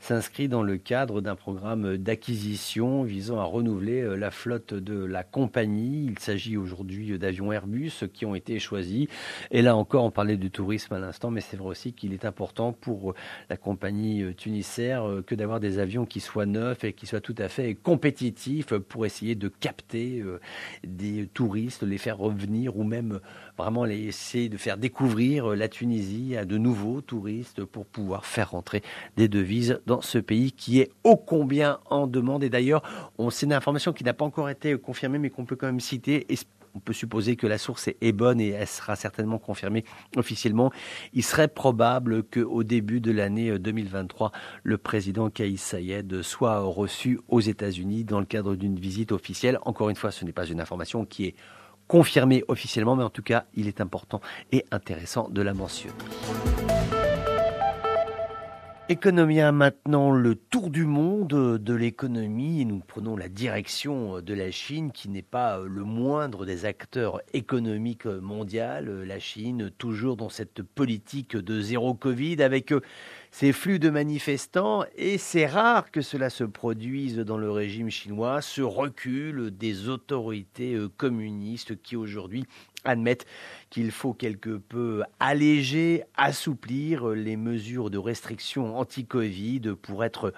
s'inscrit dans le cadre d'un programme d'acquisition visant à renouveler la flotte de la compagnie. Il s'agit aujourd'hui d'avions Airbus qui ont été choisis. Et là encore, on parlait du tourisme à l'instant, mais c'est vrai aussi qu'il est important pour la compagnie Tunisair que d'avoir des avions qui soient neufs et qui soient tout à fait compétitifs pour essayer de capter des touristes, les faire revenir ou même vraiment essayer de faire découvrir la Tunisie à de nouveaux touristes pour pouvoir faire rentrer des devises dans ce pays qui est ô combien en demande. Et d'ailleurs, c'est une information qui n'a pas encore été confirmée mais qu'on peut quand même citer. On peut supposer que la source est bonne et elle sera certainement confirmée officiellement. Il serait probable qu'au début de l'année 2023, le président Kaïs Saïed soit reçu aux États-Unis dans le cadre d'une visite officielle. Encore une fois, ce n'est pas une information qui est confirmée officiellement, mais en tout cas, il est important et intéressant de la mentionner. Économia maintenant, le tour du monde de l'économie et nous prenons la direction de la Chine qui n'est pas le moindre des acteurs économiques mondiaux. La Chine toujours dans cette politique de zéro Covid avec ces flux de manifestants et c'est rare que cela se produise dans le régime chinois, ce recul des autorités communistes qui aujourd'hui admettent qu'il faut quelque peu alléger, assouplir les mesures de restriction anti-Covid pour être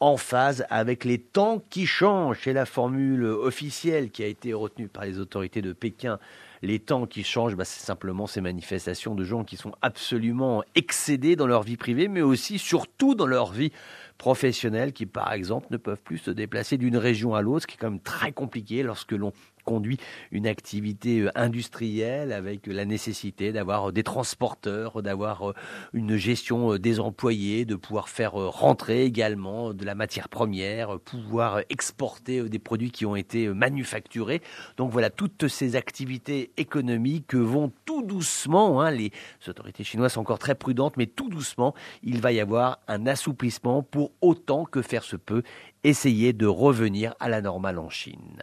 en phase avec les temps qui changent. C'est la formule officielle qui a été retenue par les autorités de Pékin. Les temps qui changent, c'est simplement ces manifestations de gens qui sont absolument excédés dans leur vie privée, mais aussi, surtout, dans leur vie professionnelle, qui, par exemple, ne peuvent plus se déplacer d'une région à l'autre, ce qui est quand même très compliqué lorsque l'on conduit une activité industrielle avec la nécessité d'avoir des transporteurs, d'avoir une gestion des employés, de pouvoir faire rentrer également de la matière première, pouvoir exporter des produits qui ont été manufacturés. Donc voilà, toutes ces activités économiques vont tout doucement, les autorités chinoises sont encore très prudentes, mais tout doucement, il va y avoir un assouplissement pour autant que faire se peut, essayer de revenir à la normale en Chine.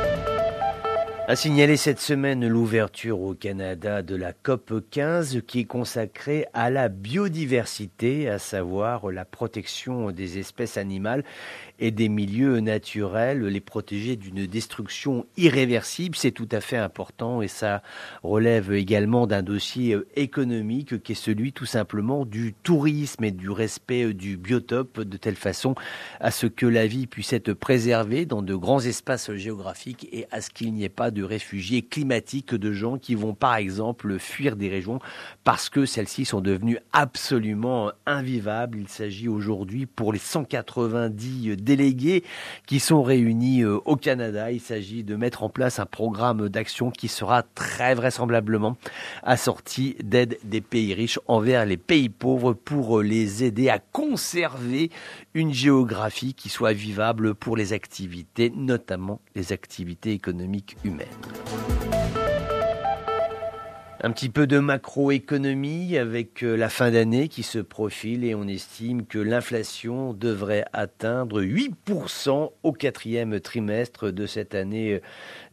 A signaler cette semaine l'ouverture au Canada de la COP15 qui est consacrée à la biodiversité, à savoir la protection des espèces animales et des milieux naturels, les protéger d'une destruction irréversible. C'est tout à fait important et ça relève également d'un dossier économique qui est celui tout simplement du tourisme et du respect du biotope de telle façon à ce que la vie puisse être préservée dans de grands espaces géographiques et à ce qu'il n'y ait pas de réfugiés climatiques, de gens qui vont par exemple fuir des régions parce que celles-ci sont devenues absolument invivables. Il s'agit aujourd'hui pour les 190 délégués qui sont réunis au Canada. Il s'agit de mettre en place un programme d'action qui sera très vraisemblablement assorti d'aide des pays riches envers les pays pauvres pour les aider à conserver une géographie qui soit vivable pour les activités, notamment les activités économiques humaine. Un petit peu de macroéconomie avec la fin d'année qui se profile et on estime que l'inflation devrait atteindre 8% au quatrième trimestre de cette année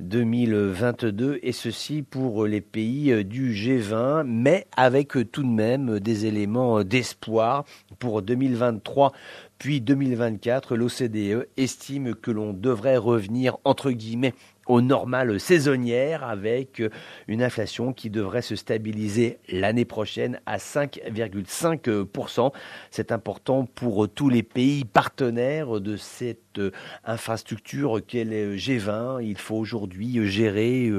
2022 et ceci pour les pays du G20 mais avec tout de même des éléments d'espoir pour 2023. Puis 2024, l'OCDE estime que l'on devrait revenir, entre guillemets, aux normales saisonnières avec une inflation qui devrait se stabiliser l'année prochaine à 5,5%. C'est important pour tous les pays partenaires de cette infrastructure qu'est le G20. Il faut aujourd'hui gérer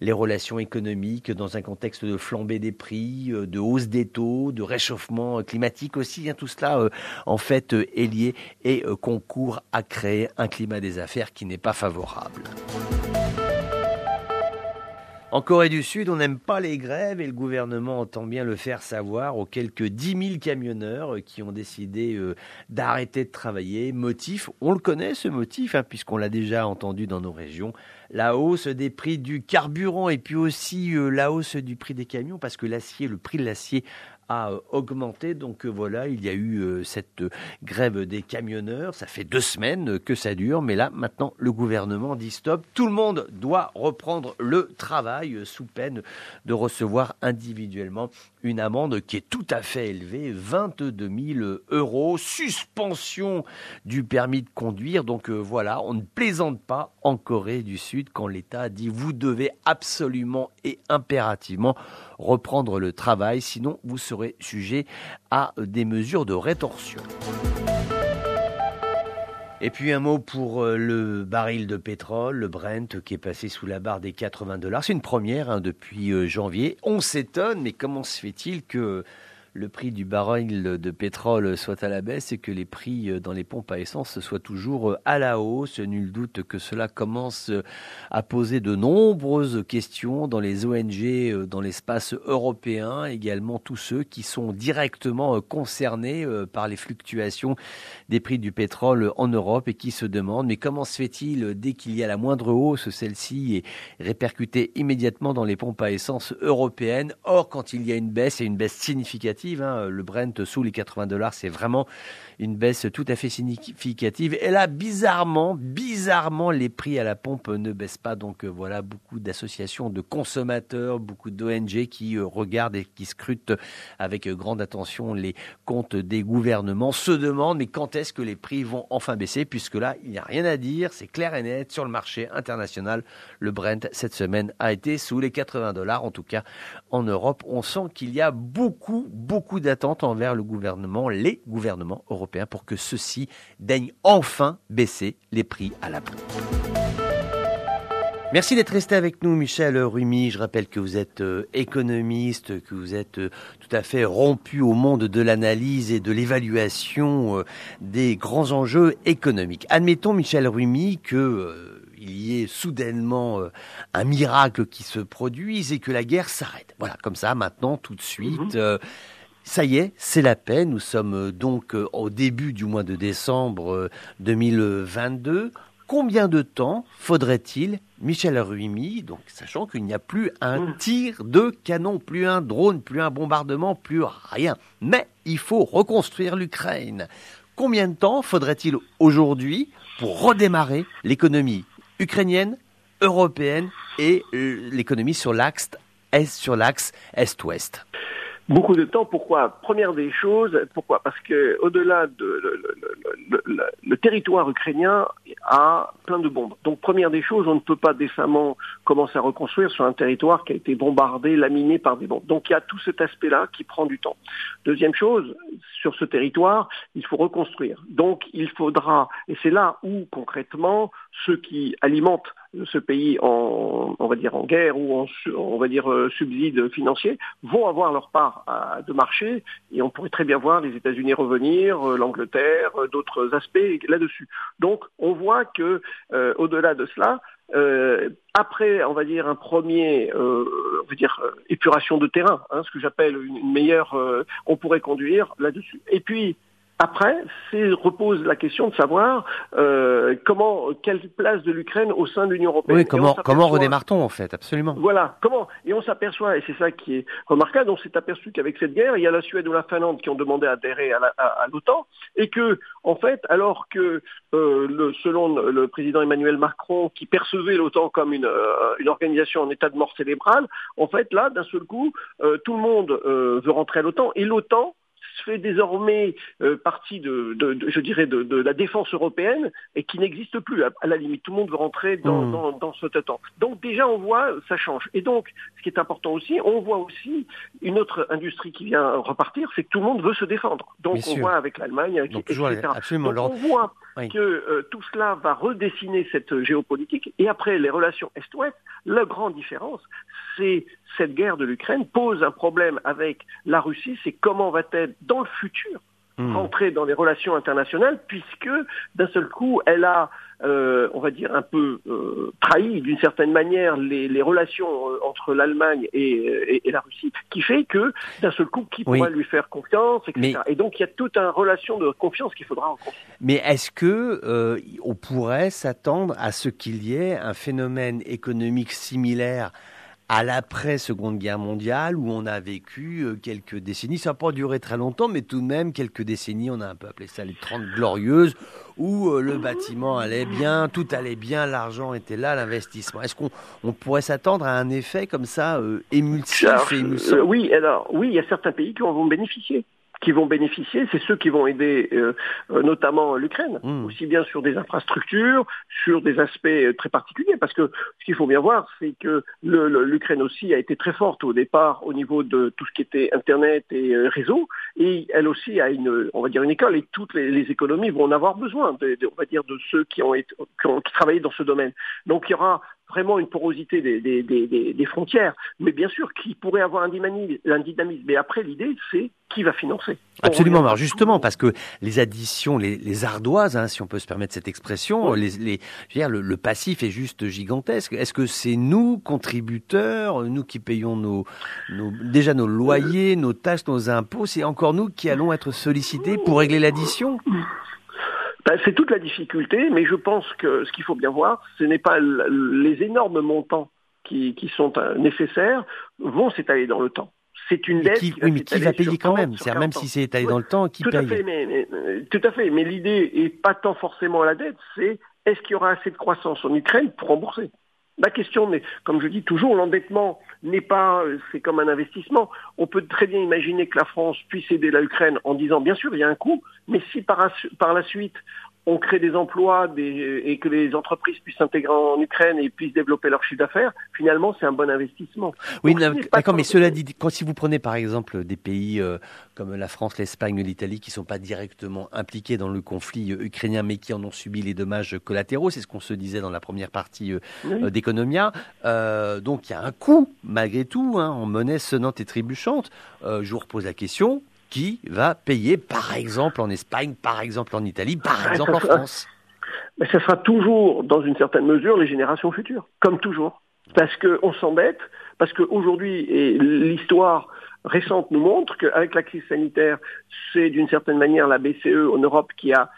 les relations économiques dans un contexte de flambée des prix, de hausse des taux, de réchauffement climatique aussi. Tout cela, en fait, est lié et concourt à créer un climat des affaires qui n'est pas favorable. En Corée du Sud, on n'aime pas les grèves et le gouvernement entend bien le faire savoir aux quelques 10 000 camionneurs qui ont décidé d'arrêter de travailler. Motif, on le connaît ce motif, puisqu'on l'a déjà entendu dans nos régions. La hausse des prix du carburant et puis aussi la hausse du prix des camions parce que le prix de l'acier a augmenté. Donc voilà, il y a eu cette grève des camionneurs. Ça fait 2 semaines que ça dure. Mais là, maintenant, le gouvernement dit stop. Tout le monde doit reprendre le travail sous peine de recevoir individuellement une amende qui est tout à fait élevée, 22 000 euros, suspension du permis de conduire. Donc voilà, on ne plaisante pas en Corée du Sud quand l'État a dit « vous devez absolument et impérativement reprendre le travail, sinon vous serez sujet à des mesures de rétorsion ». Et puis un mot pour le baril de pétrole, le Brent, qui est passé sous la barre des $80. C'est une première depuis janvier. On s'étonne, mais comment se fait-il que le prix du baril de pétrole soit à la baisse et que les prix dans les pompes à essence soient toujours à la hausse? Nul doute que cela commence à poser de nombreuses questions dans les ONG, dans l'espace européen, également tous ceux qui sont directement concernés par les fluctuations des prix du pétrole en Europe et qui se demandent mais comment se fait-il dès qu'il y a la moindre hausse, celle-ci est répercutée immédiatement dans les pompes à essence européennes. Or, quand il y a une baisse, et une baisse significative, le Brent sous les $80, c'est vraiment une baisse tout à fait significative. Et là, bizarrement, les prix à la pompe ne baissent pas. Donc voilà, beaucoup d'associations de consommateurs, beaucoup d'ONG qui regardent et qui scrutent avec grande attention les comptes des gouvernements, se demandent mais quand est-ce que les prix vont enfin baisser, puisque là, il n'y a rien à dire, c'est clair et net. Sur le marché international, le Brent, cette semaine, a été sous les $80. En tout cas, en Europe, on sent qu'il y a beaucoup d'attentes envers le gouvernement, les gouvernements européens, pour que ceux-ci daignent enfin baisser les prix à la pompe. Merci d'être resté avec nous, Michel Ruimy. Je rappelle que vous êtes économiste, que vous êtes tout à fait rompu au monde de l'analyse et de l'évaluation des grands enjeux économiques. Admettons, Michel Ruimy, que il y ait soudainement un miracle qui se produise et que la guerre s'arrête. Voilà, comme ça, maintenant, tout de suite. Ça y est, c'est la paix. Nous sommes donc au début du mois de décembre 2022. Combien de temps faudrait-il, Michel Ruimy, donc sachant qu'il n'y a plus un tir de canon, plus un drone, plus un bombardement, plus rien. Mais il faut reconstruire l'Ukraine. Combien de temps faudrait-il aujourd'hui pour redémarrer l'économie ukrainienne, européenne et l'économie sur l'axe est-ouest? Beaucoup de temps. Pourquoi? Première des choses, pourquoi? Parce que au-delà de le territoire ukrainien a plein de bombes. Donc première des choses, on ne peut pas décemment commencer à reconstruire sur un territoire qui a été bombardé, laminé par des bombes. Donc il y a tout cet aspect-là qui prend du temps. Deuxième chose, sur ce territoire, il faut reconstruire. Donc il faudra, et c'est là où concrètement ceux qui alimentent ce pays en guerre ou en subsides financiers vont avoir leur part de marché, et on pourrait très bien voir les États-Unis revenir, l'Angleterre, d'autres aspects là-dessus. Donc on voit que au-delà de cela, après un premier épuration de terrain, ce que j'appelle une meilleure, on pourrait conduire là-dessus. Et puis après, repose la question de savoir quelle place de l'Ukraine au sein de l'Union européenne. Oui, comment redémarre-t-on en fait, absolument. Voilà, comment. Et on s'aperçoit, et c'est ça qui est remarquable, on s'est aperçu qu'avec cette guerre, il y a la Suède ou la Finlande qui ont demandé à adhérer à l'OTAN, et que, en fait, alors que selon le président Emmanuel Macron, qui percevait l'OTAN comme une organisation en état de mort cérébrale, en fait, là, d'un seul coup, tout le monde veut rentrer à l'OTAN, et l'OTAN fait désormais partie de la défense européenne et qui n'existe plus. À la limite, tout le monde veut rentrer dans ce temps. Donc déjà, on voit, ça change. Et donc, ce qui est important aussi, on voit aussi une autre industrie qui vient repartir, c'est que tout le monde veut se défendre. Donc bien on sûr. Voit avec l'Allemagne, avec etc. Absolument. Donc, on voit que tout cela va redessiner cette géopolitique. Et après, les relations Est-Ouest, la grande différence, c'est cette guerre de l'Ukraine pose un problème avec la Russie, c'est comment va-t-elle dans le futur rentrer dans les relations internationales, puisque d'un seul coup, elle a trahi d'une certaine manière les relations entre l'Allemagne et la Russie, qui fait que d'un seul coup, qui pourra lui faire confiance, etc. Mais, et donc il y a toute une relation de confiance qu'il faudra rencontrer. Mais est-ce que on pourrait s'attendre à ce qu'il y ait un phénomène économique similaire à l'après-Seconde Guerre mondiale, où on a vécu quelques décennies, ça n'a pas duré très longtemps, mais tout de même quelques décennies, on a un peu appelé ça les 30 glorieuses, où le bâtiment allait bien, tout allait bien, l'argent était là, l'investissement. Est-ce qu'on pourrait s'attendre à un effet comme ça, émulsif et émulsif ? Oui, il y a certains pays qui en vont bénéficier. C'est ceux qui vont aider notamment l'Ukraine, aussi bien sur des infrastructures, sur des aspects très particuliers, parce que ce qu'il faut bien voir, c'est que l'Ukraine aussi a été très forte au départ au niveau de tout ce qui était Internet et réseau, et elle aussi a une école, et toutes les économies vont en avoir besoin, de ceux qui travaillent dans ce domaine. Donc il y aura vraiment une porosité des frontières, mais bien sûr qui pourrait avoir un dynamisme. Mais après, l'idée, c'est qui va financer. Absolument. Alors justement, parce que les additions, les ardoises, si on peut se permettre cette expression, le passif est juste gigantesque. Est-ce que c'est nous, contributeurs, nous qui payons déjà nos loyers, nos taxes, nos impôts, c'est encore nous qui allons être sollicités pour régler l'addition ? C'est toute la difficulté, mais je pense que ce qu'il faut bien voir, ce n'est pas les énormes montants qui sont nécessaires vont s'étaler dans le temps. C'est une dette qui va payer quand même. C'est-à-dire même si c'est étalé dans le temps, qui paye ? Tout à fait, mais l'idée n'est pas tant forcément la dette, c'est est-ce qu'il y aura assez de croissance en Ukraine pour rembourser ? La question, mais comme je dis toujours, l'endettement n'est pas, c'est comme un investissement. On peut très bien imaginer que la France puisse aider la Ukraine en disant, bien sûr, il y a un coût, mais si par la suite on crée des emplois et que les entreprises puissent s'intégrer en Ukraine et puissent développer leur chiffre d'affaires, finalement, c'est un bon investissement. Oui, d'accord, mais cela dit, si vous prenez par exemple des pays comme la France, l'Espagne ou l'Italie qui ne sont pas directement impliqués dans le conflit ukrainien mais qui en ont subi les dommages collatéraux, c'est ce qu'on se disait dans la première partie d'Economia. Donc il y a un coût, malgré tout, en monnaie sonnante et trébuchante. Je vous repose la question. Qui va payer, par exemple, en Espagne, par exemple, en Italie, par exemple, en France ? Mais ça sera toujours, dans une certaine mesure, les générations futures, comme toujours. Parce qu'on s'endette, parce qu'aujourd'hui, et l'histoire récente nous montre qu'avec la crise sanitaire, c'est d'une certaine manière la BCE en Europe qui a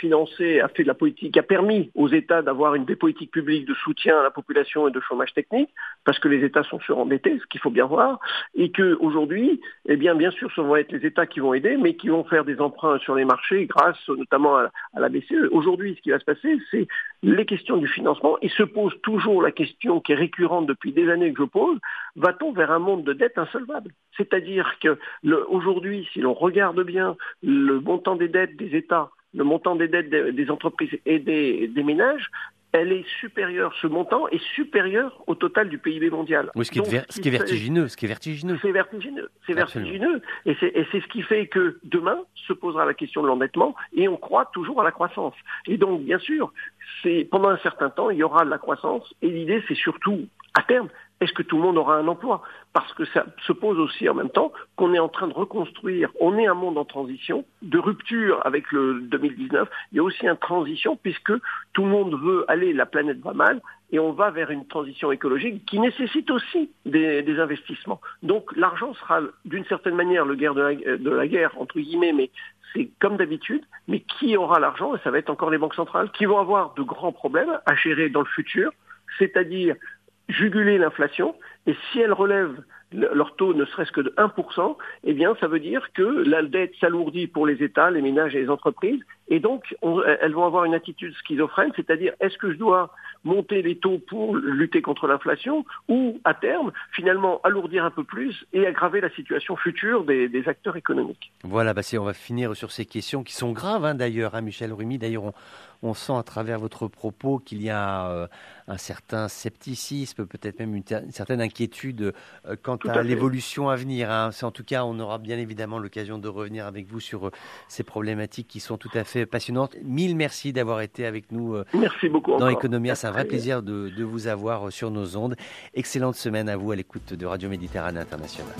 financé, a fait de la politique, a permis aux États d'avoir des politiques publiques de soutien à la population et de chômage technique, parce que les États sont surendettés, ce qu'il faut bien voir, et que aujourd'hui, bien sûr, ce vont être les États qui vont aider, mais qui vont faire des emprunts sur les marchés grâce notamment à la BCE. Aujourd'hui, ce qui va se passer, c'est les questions du financement, et se pose toujours la question qui est récurrente depuis des années que je pose, va-t-on vers un monde de dette insolvable ? C'est-à-dire que aujourd'hui, si l'on regarde bien le montant des dettes des États, le montant des dettes des entreprises et des ménages, ce montant est supérieur au total du PIB mondial. Oui, ce qui est vertigineux. C'est vertigineux. Et c'est ce qui fait que demain se posera la question de l'endettement et on croit toujours à la croissance. Et donc, bien sûr, pendant un certain temps, il y aura de la croissance et l'idée, c'est surtout, à terme, est-ce que tout le monde aura un emploi ? Parce que ça se pose aussi en même temps qu'on est en train de reconstruire. On est un monde en transition, de rupture avec le 2019. Il y a aussi une transition puisque tout le monde veut aller, la planète va mal et on va vers une transition écologique qui nécessite aussi des investissements. Donc l'argent sera d'une certaine manière le nerf de la guerre, entre guillemets, mais c'est comme d'habitude. Mais qui aura l'argent ? Et ça va être encore les banques centrales qui vont avoir de grands problèmes à gérer dans le futur, c'est-à-dire juguler l'inflation, et si elle relève leur taux ne serait-ce que de 1%, ça veut dire que la dette s'alourdit pour les États, les ménages et les entreprises, et donc elles vont avoir une attitude schizophrène, c'est-à-dire est-ce que je dois monter les taux pour lutter contre l'inflation, ou à terme, finalement, alourdir un peu plus et aggraver la situation future des acteurs économiques. Voilà, on va finir sur ces questions qui sont graves d'ailleurs, Michel Ruimy. D'ailleurs, on sent à travers votre propos qu'il y a un certain scepticisme, peut-être même une certaine inquiétude quant à l'évolution à venir. En tout cas, on aura bien évidemment l'occasion de revenir avec vous sur ces problématiques qui sont tout à fait passionnantes. Mille merci d'avoir été avec nous dans Economia. C'est un vrai plaisir de vous avoir sur nos ondes. Excellente semaine à vous à l'écoute de Radio Méditerranée Internationale.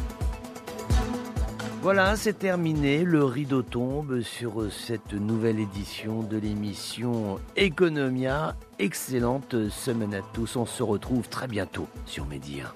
Voilà, c'est terminé. Le rideau tombe sur cette nouvelle édition de l'émission Economia. Excellente semaine à tous. On se retrouve très bientôt sur Média.